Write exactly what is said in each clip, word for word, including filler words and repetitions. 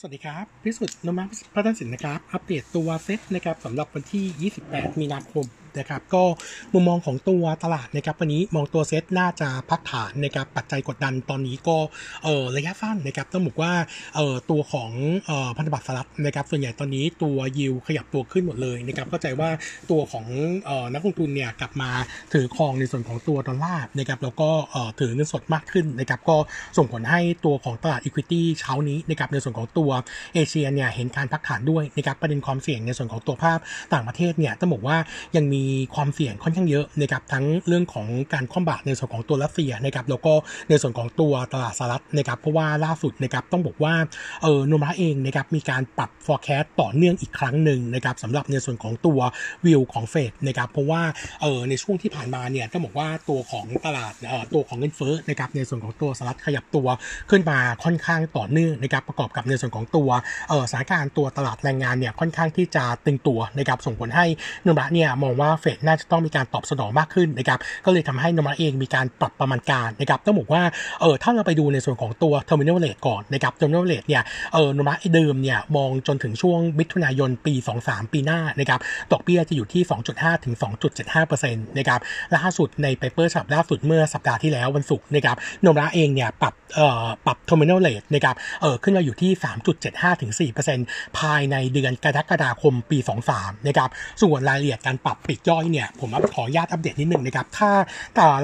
สวัสดีครับพิสุทธิ์ Nomura พัฒนศิลป์นะครับอัปเดตตัวเซ็ตนะครับสำหรับวันที่ยี่สิบแปดมีนาคมนะครับก็มุมมองของตัวตลาดนะครับวันนี้มองตัวเซ็ตน่าจะพักฐานนะครับปัจจัยกดดันตอนนี้ก็เออระยะสั้นนะครับต้องบอกว่าเออตัวของเออพันธบัตรสหรัฐนะครับส่วนใหญ่ตอนนี้ตัวยิวขยับตัวขึ้นหมดเลยนะครับเข้าใจว่าตัวของเออนักลงทุนเนี่ยกลับมาถือครองในส่วนของตัวดอลลาร์นะครับแล้วก็เออถือเงินสดมากขึ้นนะครับก็ส่งผลให้ตัวของตลาด equity เช้านี้นะครับในส่วนของตัวเอเชียเนี่ยเห็นการพักฐานด้วยนะครับประเด็นความเสี่ยงในส่วนของตัวภาพต่างประเทศเนี่ยต้องบอกว่ายังมีความเสี่ยงค่อนข้างเยอะนะครับทั้งเรื่องของการคว่ำบาตรในส่วนของตัวรัสเซียนะครับแล้วก็ในส่วนของตัวตลาดสหรัฐนะครับเพราะว่าล่าสุดนะครับต้องบอกว่าเออโนมาเองนะครับมีการปรับ forecast ต่อเนื่องอีกครั้งหนึ่งนะครับสำหรับในส่วนของตัววิวของเฟดนะครับเพราะว่าเออในช่วงที่ผ่านมาเนี่ยต้องบอกว่าตัวของตลาดเออตัวของเงินเฟ้อนะครับในส่วนของตัวสหรัฐขยับตัวขึ้นมาค่อนข้างต่อเนื่องนะครับประกอบกับในส่วนของตัวเออสถานการณ์ตัวตลาดแรงงานเนี่ยค่อนข้างที่จะตึงตัวนะครับส่งผลให้โนมาเนี่ยมองว่าเฟดน่าจะต้องมีการตอบสนองมากขึ้นนะครับก็เลยทำให้โนมาเองมีการปรับประมาณการนะครับต้องบอกว่าเออถ้าเราไปดูในส่วนของตัว terminal rate ก่อนนะครับ terminal rate เนี่ยเออโนมาเดิมเนี่ยมองจนถึงช่วงมิถุนายนปี สองสาม ปีหน้านะครับดอกเบี้ยจะอยู่ที่ สองจุดห้าถึงสองจุดเจ็ดห้าเปอร์เซ็นต์ นะครับล่าสุดใน paper ฉบับล่าสุดเมื่อสัปดาห์ที่แล้ววันศุกร์นะครับโนมาเองเนี่ยปรับเอ่อปรับ terminal rate นะครับเออขึ้นมาอยู่ที่ สามจุดเจ็ดห้าถึงสี่เปอร์เซ็นต์ ภายในเดือนกรกฎาคมปี สองสาม นะครับส่วนรายละเอียดการปรับปิดย่อยเนี่ยผมขออนุญาตอัปเดตนิดนึงนะครับถ้า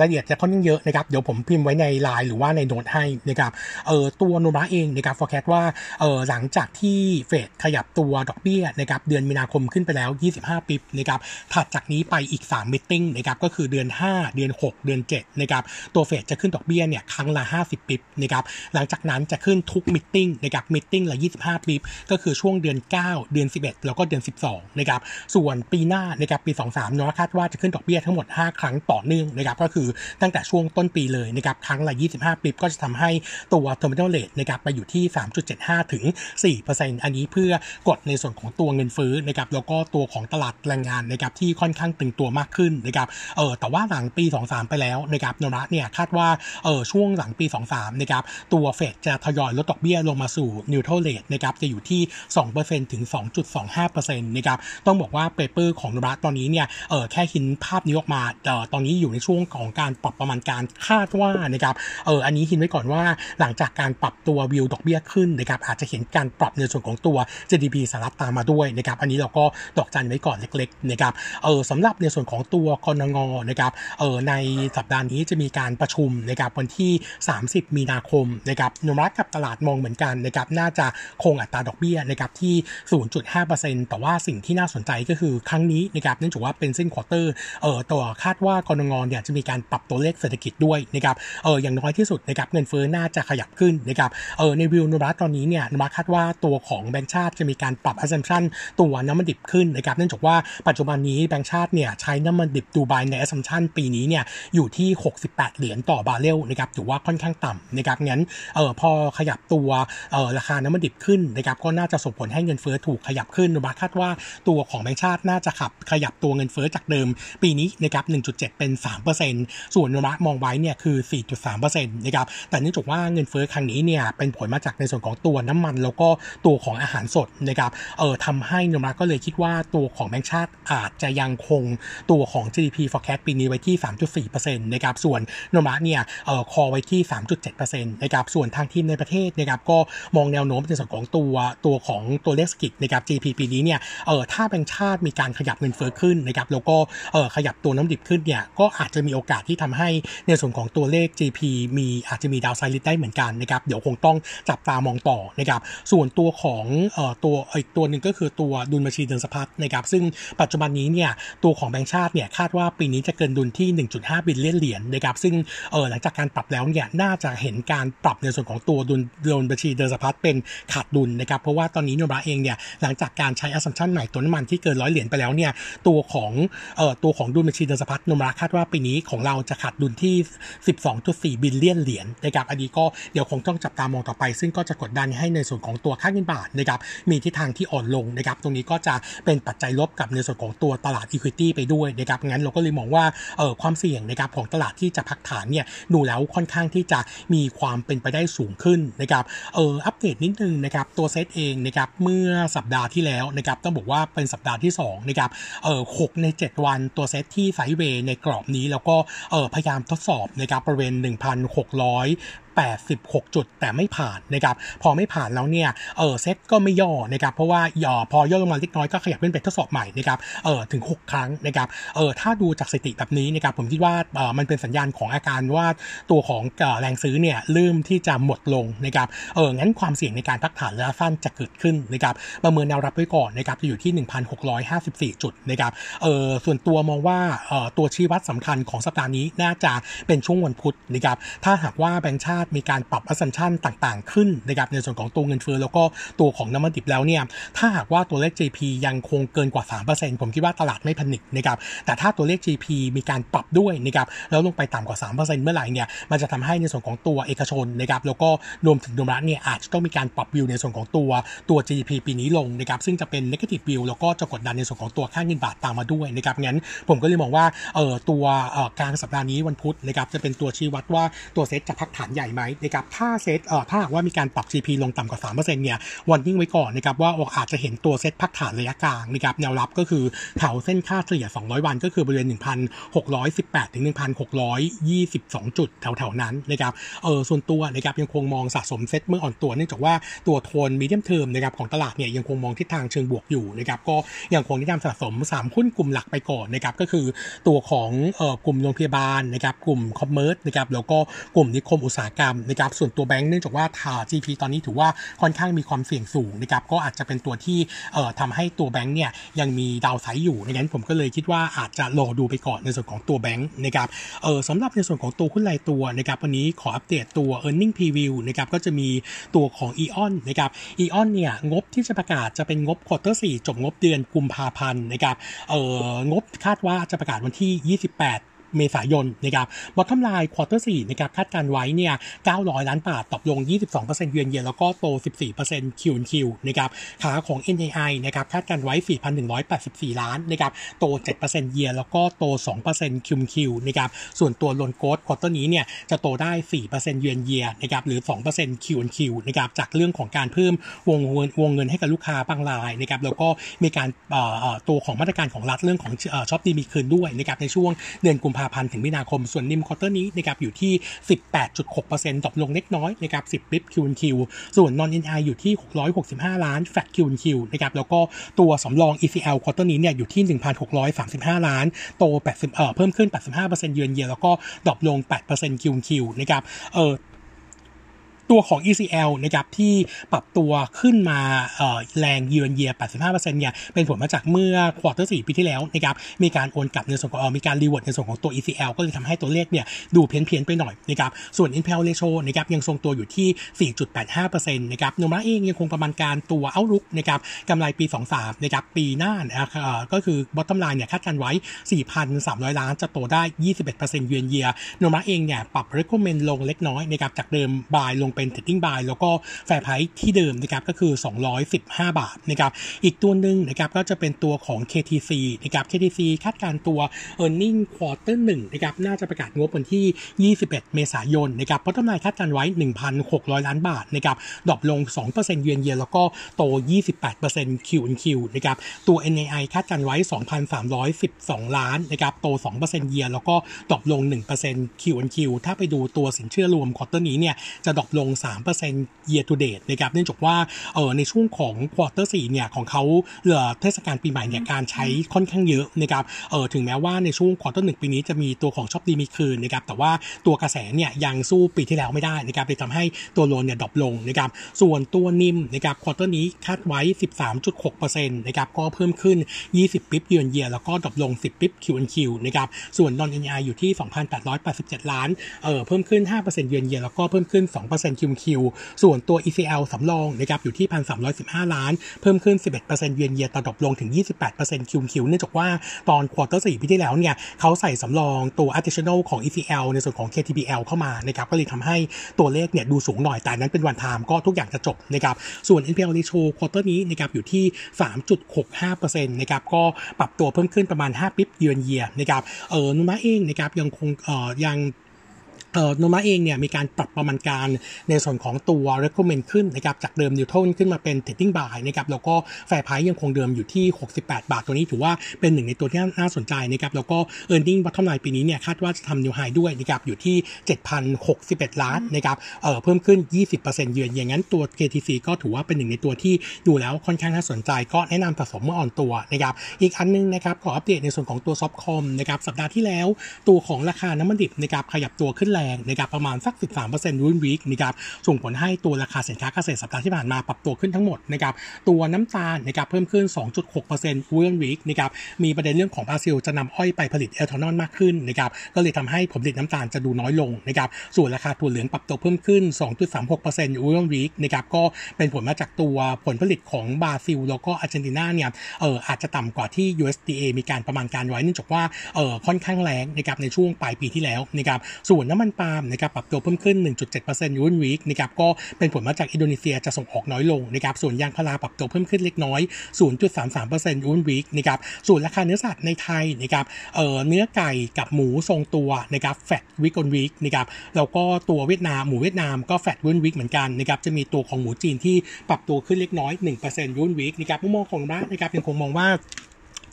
รายละเอียดจะค่อนข้างเยอะนะครับเดี๋ยวผมพิมพ์ไว้ในไลน์หรือว่าในโน้ตให้นะครับเออตัวโนมาเองนะครับ forecast ว่าเออหลังจากที่เฟดขยับตัวดอกเบี้ยนะครับเดือนมีนาคมขึ้นไปแล้วยี่สิบห้าปีนะครับถัดจากนี้ไปอีกสามมีตติ้งนะครับก็คือเดือนห้าเดือนหกเดือนเจ็ดนะครับตัวเฟดจะขึ้นดอกเบี้ยเนี่ยครั้งละห้าสิบปีนะครับหลังจากนั้นจะขึ้นทุก meeting นะครับมิทติ้งละยี่สิบห้าปีก็คือช่วงเดือนเก้าเดือนสิบเอ็ดแล้วก็เดือนสิบสองนะครับส่วนปีหน้านะครับปีสองสามเนาะคาดว่าจะขึ้นดอกเบี้ยทั้งหมดห้าครั้งต่อเนื่องนะครับก็คือตั้งแต่ช่วงต้นปีเลยนะครับครั้งละยี่สิบห้าปีก็จะทำให้ตัว terminal rate นะครับไปอยู่ที่ สามจุดเจ็ดห้าถึงสี่เปอร์เซ็นต์ อันนี้เพื่อกดในส่วนของตัวเงินเฟ้อนะครับแล้วก็ตัวของตลาดแรงงานนะครับที่ค่อนข้างตึงตัวมากขึ้นนะครับเออแต่ว่าหลังปี สองสาม ไปแล้วนะครับโนมาเนี่ยคาดว่าเออช่วงหลังปี สองสาม นะครับตัวเฟดจะทยอยลดดอกเบี้ยลงมาสู่ neutral rate นะครับจะอยู่ที่ สองเปอร์เซ็นต์ถึงสองจุดสองห้าเปอร์เซ็นต์ นะครับต้องบอกว่าเปเปอร์ของโนมาตอนนี้เนี่ยเออแค่หินภาพนี้ออกมาเออตอนนี้อยู่ในช่วงของการปรับประมาณการคาดว่านะครับเอออันนี้หินไว้ก่อนว่าหลังจากการปรับตัววิวดอกเบี้ยขึ้นนะครับอาจจะเห็นการปรับในส่วนของตัว จี ดี พี สหรัฐตามมาด้วยนะครับอันนี้เราก็ดอกจันไว้ก่อนเล็กๆนะครับเออสำหรับในส่วนของตัวกนงนะครับเออในสัปดาห์นี้จะมีการประชุมนะครับวันที่สามสิบมีนาคมนะครับโนมากับตลาดมองเหมือนกันนะครับน่าจะคงอัตราดอกเบี้ยนะครับที่ ศูนย์จุดห้าเปอร์เซ็นต์ แต่ว่าสิ่งที่น่าสนใจก็คือครั้งนี้นะครับเนื่องจากว่าเป็นเส้นควอเตอร์เอ่อตัวคาดว่ากนงเนี่ยจะมีการปรับตัวเลขเศรษฐกิจด้วยนะครับเอออย่างน้อยที่สุดนะครับเงินเฟ้อน่าจะขยับขึ้นนะครับเออในวิวโนมาตอนนี้เนี่ยโนมาคาดว่าตัวของแบงก์ชาติจะมีการปรับ assumption ตัวน้ำมันดิบขึ้นนะครับเนื่องจากว่าปัจจุบันนี้แบงก์ชาติเนี่ยใช้น้ำมันดิบดูไบใน assumption ปีนี้เนี่ยอยู่ที่หกสิบแปดเหรียญต่อบาร์เรลนะครับถือว่าค่อนข้างต่ำนะครับงั้นเออพอขยับตัวเออราคาน้ำมันดิบขึ้นนะครับก็น่าจะส่งผลให้เงินเฟ้อถูกขยับขึ้นโนมาคาดว่าตัวของแบงก์ชาติน่าจะขับขยับตัวเงินเฟ้อจากเดิมปีนี้นะครับ หนึ่งจุดเจ็ด เป็น สามเปอร์เซ็นต์ ส่วนโนมามองไว้เนี่ยคือ สี่จุดสามเปอร์เซ็นต์ นะครับแต่เนื่องจากว่าเงินเฟ้อครั้งนี้เนี่ยเป็นผลมาจากในส่วนของตัวน้ำมันแล้วก็ตัวของอาหารสดนะครับเอ่อทำให้โนมาก็เลยคิดว่าตัวของแบงก์ชาติอาจจะยังคงตัวของ จี ดี พี forecast ปีนี้ไว้ที่ สามจุดสี่เปอร์เซ็นต์ นะครับส่วนโนมาเนี่ยเอ่อคอไว้ที่ สามจุดเจ็ดเปอร์เซ็นต์ นะครับส่วนทางทีมในประเทศนะครับก็มองแนวโน้มในส่วนของตัวตัวของตัวเลขเศรษฐกิจนะครับ จี ดี พี ปีนี้เนี่ยเอ่อถ้าแบงก์ชาติมีการขยับเงินเฟ้อขึ้นนะครับแล้วก็เอ่อขยับตัวน้ำดิบขึ้นเนี่ยก็อาจจะมีโอกาสที่ทำให้ในส่วนของตัวเลข จี ดี พี มีอาจจะมีดาวไซด์ลิสได้เหมือนกันนะครับเดี๋ยวคงต้องจับตามองต่อนะครับส่วนตัวของเอ่อตัวอีกตัวหนึ่งก็คือตัวดุลบัญชีเดินสะพัดนะครับซึ่งปัจจุบันนี้เนี่ยตัวของแบงก์ชาติเนี่ยคาดว่าปีนี้จะเกินดุลที่ หนึ่งจุดห้าบิลเลียนเหรียญนะครับซึ่งเอ่อหลังจากการปรับแล้วเนี่ยน่าจะเห็นการปรับในส่วนของตัวดุลดุลบัญชีเดินสะพัดเป็นขาดดุลนะครับเพราะว่าตอนนี้โนมาเองเนี่ยหลังจากการใช้ assumption ใหม่ตัวน้ำมันที่เกินร้อยเหรียญไปแล้วเนี่ยตัวของ ของเอ่อตัวของดุลบัญชีเดินสะพัดโนมูระคาดว่าปีนี้ของเราจะขาดดุลที่ สิบสองจุดสี่บิลเลียนเหรียญนะครับอันนี้ก็เดี๋ยวคงต้องจับตามองต่อไปซึ่งก็จะกดดันให้ในส่วนของตัวค่าเงินบาทนะครับมีทิศทางที่อ่อนลงนะครับตรงนี้ก็จะเป็นปัจจัยลบกับในส่วนของตัวตลาด equity ไปด้วยนะครับงั้นเราก็เลยมองว่าเอ่อความเสี่ยงนะครับของตลาดที่จะพักฐานเนี่ยดูแล้วค่อนข้างที่จะมีความเป็นไปได้สูงขึ้นนะครับเอ่ออัปเดตนิดนึงนะครับตัวเซตเองนะครับเมื่อสัปดาห์ที่แล้วนะครับต้องบอกว่าเป็นสัปดาห์ที่สองนะครับเอ่อหกในเจ็ดวันตัวเซตที่ไซด์เวย์ในกรอบนี้แล้วก็เอ่อพยายามทดสอบนะครับบริเวณ หนึ่งพันหกร้อยแปดสิบหกจุดแต่ไม่ผ่านนะครับพอไม่ผ่านแล้วเนี่ยเออเซตก็ไม่ย่อนะครับเพราะว่าย่อพอย่อลงมาเล็กน้อยก็ขยับขึ้นไปทดสอบใหม่นะครับเออถึงหกครั้งนะครับเออถ้าดูจากสถิติแบบนี้นะครับผมคิดว่าเออมันเป็นสัญญาณของอาการว่าตัวของแรงซื้อเนี่ยเริ่มที่จะหมดลงนะครับเอองั้นความเสี่ยงในการพักฐานระยะสั้นจะเกิดขึ้นนะครับประเมินแนวรับไว้ก่อนนะครับจะอยู่ที่ หนึ่งพันหกร้อยห้าสิบสี่จุดนะครับเออส่วนตัวมองว่าเออตัวชี้วัดสำคัญของสัปดาห์นี้น่าจะเป็นช่วงวันพุธนะครับถ้าหากว่าแบงก์ชาติมีการปรับ assumption ต่างๆขึ้นนะครับในส่วนของตัวเงินเฟ้อแล้วก็ตัวของน้ำมันดิบแล้วเนี่ยถ้าหากว่าตัวเลข จี พี ยังคงเกินกว่า สามเปอร์เซ็นต์ ผมคิดว่าตลาดไม่แพนิคนะครับแต่ถ้าตัวเลข จี พี มีการปรับด้วยนะครับแล้วลงไปต่ำกว่า สามเปอร์เซ็นต์ เมื่อไหร่เนี่ยมันจะทำให้ในส่วนของตัวเอกชนนะครับแล้วก็รวมถึงโนมูระเนี่ยอาจจะต้องมีการปรับวิวในส่วนของตัวตัว จี ดี พี ปีนี้ลงนะครับซึ่งจะเป็น negative view แล้วก็จะกดดันในส่วนของตัวค่าเงินบาทตามมาด้วยนะครับงั้นผมก็เลยมองว่าเอ่อตัวเอ่อกลางสัปดาห์นี้วันพุธนะครับจะเป็นตัวชี้วัดว่าตัวเซตจะพักฐานใหญ่ไหมนะครับถ้าเซตเอ่อถ้าว่ามีการปรับ จี พี ลงต่ำกว่า สามเปอร์เซ็นต์ เนี่ยวันยิ่งไว้ก่อนนะครับว่าอาจจะเห็นตัวเซตพักฐานระยะกลางนะครับแนวรับก็คือแถวเส้นค่าเฉลี่ยสองร้อยวันก็คือบริเวณ หนึ่งพันหกร้อยสิบแปด ถึง หนึ่งพันหกร้อยยี่สิบสองจุดแถวๆนั้นนะครับเออส่วนตัวนะครับยังคงมองสะสมเซตเมื่ออ่อนตัวเนื่องจากว่าตัวโทน medium term นะครับของตลาดเนี่ยยังคงมองทิศทางเชิงบวกอยู่นะครับก็ยังคงแนะนำสะสมสามหุ้นกลุ่มหลักไปก่อนนะครับก็คือตัวของเอ่อกลุ่มโรงพยาบาลนะครับกลุ่มคอมเมอร์สนะครับแล้วก็กลุ่มนิคมอุตสาหกรรมนะครับส่วนตัวแบงก์เนื่องจากว่าทา จี พี ตอนนี้ถือว่าค่อนข้างมีความเสี่ยงสูงนะครับก็อาจจะเป็นตัวที่เอ่อทำให้ตัวแบงก์เนี่ยยังมีดาวไซด์อยู่ดังนั้นผมก็เลยคิดว่าอาจจะรอดูไปก่อนในส่วนของตัวแบงก์นะครับเอ่อสำหรับในส่วนของตัวหุ้นรายตัวนะครับวันนี้ขออัปเดตตัว earning preview นะครับก็จะมีตัวของ อี ออน นะครับ อี ออน เนี่ยงบที่จะประกาศจะเป็นงบ ควอเตอร์ สี่จบงบเดือนกุมภาพันธ์นะครับเอ่องบคาดว่าจะประกาศวันที่ยี่สิบแปดเมษายนนะครับ bottom line quarter สี่นะครับคาดการไว้เนี่ยเก้าร้อยล้านบาทตอบลง ยี่สิบสองเปอร์เซ็นต์ เยือนเยียร์แล้วก็โต สิบสี่เปอร์เซ็นต์ คิว คิว นะครับขาของ เอ็น เอ ไอ นะครับคาดการไว้ สี่พันหนึ่งร้อยแปดสิบสี่ล้านนะครับโต เจ็ดเปอร์เซ็นต์ เยียร์แล้วก็โต สองเปอร์เซ็นต์ คิว คิว นะครับส่วนตัว loan growth quarter นี้เนี่ยจะโตได้ สี่เปอร์เซ็นต์ เยือนเยียร์นะครับหรือ สองเปอร์เซ็นต์ คิว คิว นะครับจากเรื่องของการเพิ่มวงเงินวงเงินให้กับลูกค้าบางรายนะครับแล้วก็มีการเอ่อตัวของมาตรการของรัฐเรื่องของเอ่อ Shop ดีมีคืนด้วยนะครับในช่วงเดือนกุมภาพันธ์ถึงมีนาคมส่วนนิมควอเตอร์นี้นะครับอยู่ที่ สิบแปดจุดหกเปอร์เซ็นต์ ตกลงเล็กน้อยนะครับสิบบิป คิว คิว ส่วน non-เอ็น ไอ อยู่ที่หกร้อยหกสิบห้าล้าน แฟลต คิว คิว นะครับแล้วก็ตัวสำรอง อี ซี แอล ควอเตอร์นี้เนี่ยอยู่ที่ หนึ่งพันหกร้อยสามสิบห้าล้านโตแปดสิบเอ่อเพิ่มขึ้น แปดสิบห้าเปอร์เซ็นต์ เยือนเยียร์แล้วก็ดรอปลง แปดเปอร์เซ็นต์ คิว คิว นะครับเอ่อตัวของ อี ซี แอล นะครับที่ปรับตัวขึ้นมาแรงเยือนเยีย แปดสิบห้าเปอร์เซ็นต์ เนี่ยเป็นผลมาจากเมื่อควอเตอร์สี่ปีที่แล้วนะครับมีการโอนกลับในส่วนของมีการรีวอร์ดในส่วนของตัว อี ซี แอล ก็เลยทำให้ตัวเลขเนี่ยดูเพี้ยนๆไปหน่อยนะครับส่วน Inpal Ratio นะครับยังทรงตัวอยู่ที่ สี่จุดแปดห้าเปอร์เซ็นต์ นะครับโนมูระเองยังคงประมาณการตัว Outlook นะครับกำไรปี สองสาม นะครับปีหน้าก็คือ Bottom Line เนี่ยคาดการไว้ สี่พันสามร้อยล้านจะโตได้ ยี่สิบเอ็ดเปอร์เซ็นต์ เยือนเยียโนมูระเองเนี่ยปรับ recommend ลงเล็กน้อยนะครับจากเดิม buy ลงเป็น trading buy แล้วก็ fair price ที่เดิมนะครับก็คือสองร้อยสิบห้าบาทนะครับอีกตัวหนึ่งนะครับก็จะเป็นตัวของ เค ที ซี นะครับ เค ที ซี คาดการตัว earning quarter หนึ่งนะครับน่าจะประกาศงบวันที่ยี่สิบเอ็ดเมษายนนะครับเพราะกำไรคาดการไว้ หนึ่งพันหกร้อยล้านบาทนะครับดรอปลง สองเปอร์เซ็นต์ เยือนเยียร์แล้วก็โต ยี่สิบแปดเปอร์เซ็นต์ คิว คิว นะครับตัว เอ็น เอ ไอ คาดการไว้ สองพันสามร้อยสิบสองล้านนะครับโต สองเปอร์เซ็นต์ เยียร์แล้วก็ดรอปลง หนึ่งเปอร์เซ็นต์ คิว คิว ถ้าไปดูตัวสินเชื่อรวม quarter นี้เนี่ยจะดรอปลง สามเปอร์เซ็นต์ year to date นะครับเนื่องจากว่าเอ่อในช่วงของ quarter สี่เนี่ยของเขาเอ่อเทศกาลปีใหม่เนี่ยการใช้ค่อนข้างเยอะนะครับเอ่อถึงแม้ว่าในช่วง quarter หนึ่งปีนี้จะมีตัวของ Shop ดีมีคืนนะครับแต่ว่าตัวกระแสเนี่ยยังสู้ปีที่แล้วไม่ได้นะครับเลยทำให้ตัวโลนเนี่ยดรอปลงนะครับส่วนตัวนิมนะครับ quarter นี้คาดไว้ สิบสามจุดหกเปอร์เซ็นต์ นะครับก็เพิ่มขึ้นยี่สิบบิปเยือนเยียร์แล้วก็ดรอปลงสิบบิป คิว คิว นะครับส่วน non เอ็น ไอ อยู่ที่ สองพันแปดร้อยแปดสิบเจ็ดล้านเอ่อเพิ่มขึ้น ห้าเปอร์เซ็นต์ เยือนเยียร์แล้วก็เพิ่มขึ้น สองเปอร์เซ็นต์ เปอร์เซ็นต์ คิว คิว ส่วนตัว อี ซี แอล สำรองนะครับอยู่ที่ หนึ่งพันสามร้อยสิบห้า ล้านเพิ่มขึ้น สิบเอ็ดเปอร์เซ็นต์ เยือนเยียร์ต่อดรอปลงถึง ยี่สิบแปดเปอร์เซ็นต์ คิว คิว เนื่องจากว่าตอนควอเตอร์สี่ปีที่แล้วเนี่ยเขาใส่สำรองตัว additional ของ อี ซี แอล ในส่วนของ เค ที บี แอล เข้ามานะครับก็เลยทำให้ตัวเลขเนี่ยดูสูงหน่อยแต่นั้นเป็นวันไทม์ก็ทุกอย่างจะจบนะครับส่วน เอ็น พี แอล ratio ควอเตอร์นี้นะครับอยู่ที่ สามจุดหกห้าเปอร์เซ็นต์ นะครับก็ปรับตัวเพิ่มขึ้นประมาณห้าปิ๊บเยือนเยียร์นะครับเออนุมาเองนะครับยังคงเอ่อยังเอ่อ Nomura เองเนี่ยมีการปรับประมาณการในส่วนของตัว recommend ขึ้นนะครับจากเดิม neutral ขึ้นมาเป็น trading buy นะครับแล้วก็ fair price ยังคงเดิมอยู่ที่หกสิบแปดบาทตัวนี้ถือว่าเป็นหนึ่งในตัวที่น่าสนใจนะครับแล้วก็ earning bottom line ปีนี้เนี่ยคาดว่าจะทำ new high ด้วยนะครับอยู่ที่ เจ็ดพันหกสิบเอ็ด ล้านนะครับเอ่อเพิ่มขึ้น ยี่สิบเปอร์เซ็นต์ เยือนอย่างนั้นตัว เค ที ซี ก็ถือว่าเป็นหนึ่งในตัวที่ดูแล้วค่อนข้างน่าสนใจก็แนะนำสะสมเมื่ออ่อนตัวนะครับอีกอันนึงนะครับขออัปเดตในส่วนของตัว Softcom นะครับสัปดาห์ที่แล้วตัวของราคาน้ำมันดิบนะครับขยับตัวขึ้นนะครับประมาณสัก สิบสามเปอร์เซ็นต์ รุ่นวีคนะครับส่งผลให้ตัวราคาสินค้าเกษตรสัปดาห์ที่ผ่านมาปรับตัวขึ้นทั้งหมดนะครับตัวน้ำตาลนะครับเพิ่มขึ้น สองจุดหกเปอร์เซ็นต์ รุ่นวีคนะครับมีประเด็นเรื่องของบราซิลจะนำอ้อยไปผลิตเอทานอลมากขึ้นนะครับก็เลยทำให้ผลผลิตน้ำตาลจะดูน้อยลงนะครับส่วนราคาถั่วเหลืองปรับตัวเพิ่มขึ้น สองจุดสามหกเปอร์เซ็นต์ รุ่นวีคนะครับก็เป็นผลมาจากตัวผลผลิตของบราซิลแล้วก็อาร์เจนตินาเนี่ยเอออาจจะต่ำกว่าที่ ยู เอส ดี เอ มีการประมาณการไว้เนื่องจากว่าเออค่อนข้างแรงนะครับในช่วงปลายปีที่แล้วนะครับส่วนน้ำมันปาล์มนะครับปรับตัวเพิ่มขึ้น หนึ่งจุดเจ็ดเปอร์เซ็นต์ ยูนวีคนะครับก็เป็นผลมาจากอินโดนีเซียจะส่งออกน้อยลงนะครับส่วนยางพาราปรับตัวเพิ่มขึ้นเล็กน้อย ศูนย์จุดสามสามเปอร์เซ็นต์ ยูนวีคนะครับส่วนราคาเนื้อสัตว์ในไทยนะครับเอ่อเนื้อไก่กับหมูทรงตัวนะครับแฟตวีคอนวีคนะครับแล้วก็ตัวเวียดนามหมูเวียดนามก็แฟตยูนวีคเหมือนกันนะครับจะมีตัวของหมูจีนที่ปรับตัวขึ้นเล็กน้อย หนึ่งเปอร์เซ็นต์ ยูนวีคนะครับมุมมองของร้านนะครับยังคงมองว่า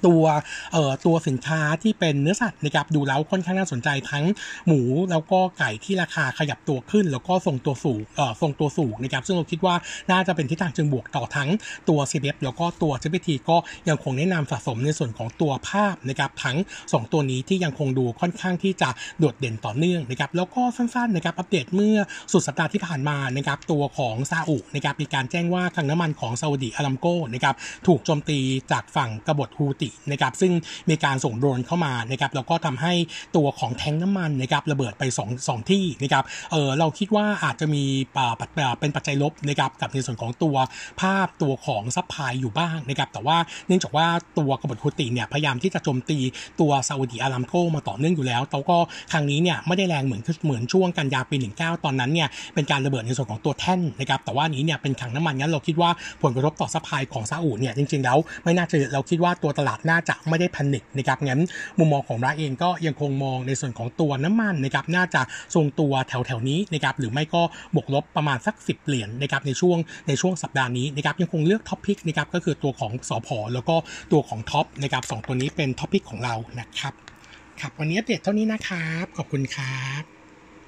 ตัวเอ่อตัวสินค้าที่เป็นเนื้อสัตว์นะครับดูแล้วค่อนข้างน่าสนใจทั้งหมูแล้วก็ไก่ที่ราคาขยับตัวขึ้นแล้วก็ส่งตัวสูงเอ่อส่งตัวสูงนะครับซึ่งเราคิดว่าน่าจะเป็นทิศทางเชิงบวกต่อทั้งตัว ซี พี เอฟ แล้วก็ตัว จี พี ที ก็ยังคงแนะนำสะสมในส่วนของตัวภาพนะครับทั้งสองตัวนี้ที่ยังคงดูค่อนข้างที่จะโดดเด่นต่อเนื่องนะครับแล้วก็สั้นๆนะครับอัปเดตเมื่อสุดสัปดาห์ที่ผ่านมานะครับตัวของซาอุนะครับมีการแจ้งว่าคลังน้ำมันของซาอุดิอารัมโกนะครับถูกโจมตีจากฝั่งกบฏฮูตินะครับซึ่งมีการส่งโดรนเข้ามานะครับแล้วก็ทำให้ตัวของแทงน้ำมันนะครับระเบิดไป2 2ที่นะครับเออเราคิดว่าอาจจะมีเป็นปัจจัยลบนะครับกับในส่วนของตัวภาพตัวของซัพพลายอยู่บ้างนะครับแต่ว่าเนื่องจากว่าตัวกบฏฮูติเนี่ยพยายามที่จะโจมตีตัวซาอุดิอารัมโกมาต่อเนื่องอยู่แล้วแต่ก็ครั้งนี้เนี่ยไม่ได้แรงเหมือนเหมือนช่วงกันยาปีสิบเก้าตอนนั้นเนี่ยเป็นการระเบิดในส่วนของตัวแท่นนะครับแต่ว่านี้เนี่ยเป็นถังน้ำมันงั้นเราคิดว่าผลกระทบต่อซัพพลายของซาอุเนี่ยจริงๆแล้วไม่น่าจะเราคิดว่าตัวตลาดน่าจะไม่ได้แพนิคนะครับงั้นมุมมองของร้านเองก็ยังคงมองในส่วนของตัวน้ำมันนะครับน่าจะทรงตัวแถวๆนี้นะครับหรือไม่ก็บวกลบประมาณสักสิบเหรียญนะครับในช่วงในช่วงสัปดาห์นี้นะครับยังคงเลือกท็อปพิกนะครับก็คือตัวของสผแล้วก็ตัวของท็อปนะครับสองตัวนี้เป็นท็อปพิกของเรานะครับครับวันนี้อัปเดตเท่านี้นะครับขอบคุณครับ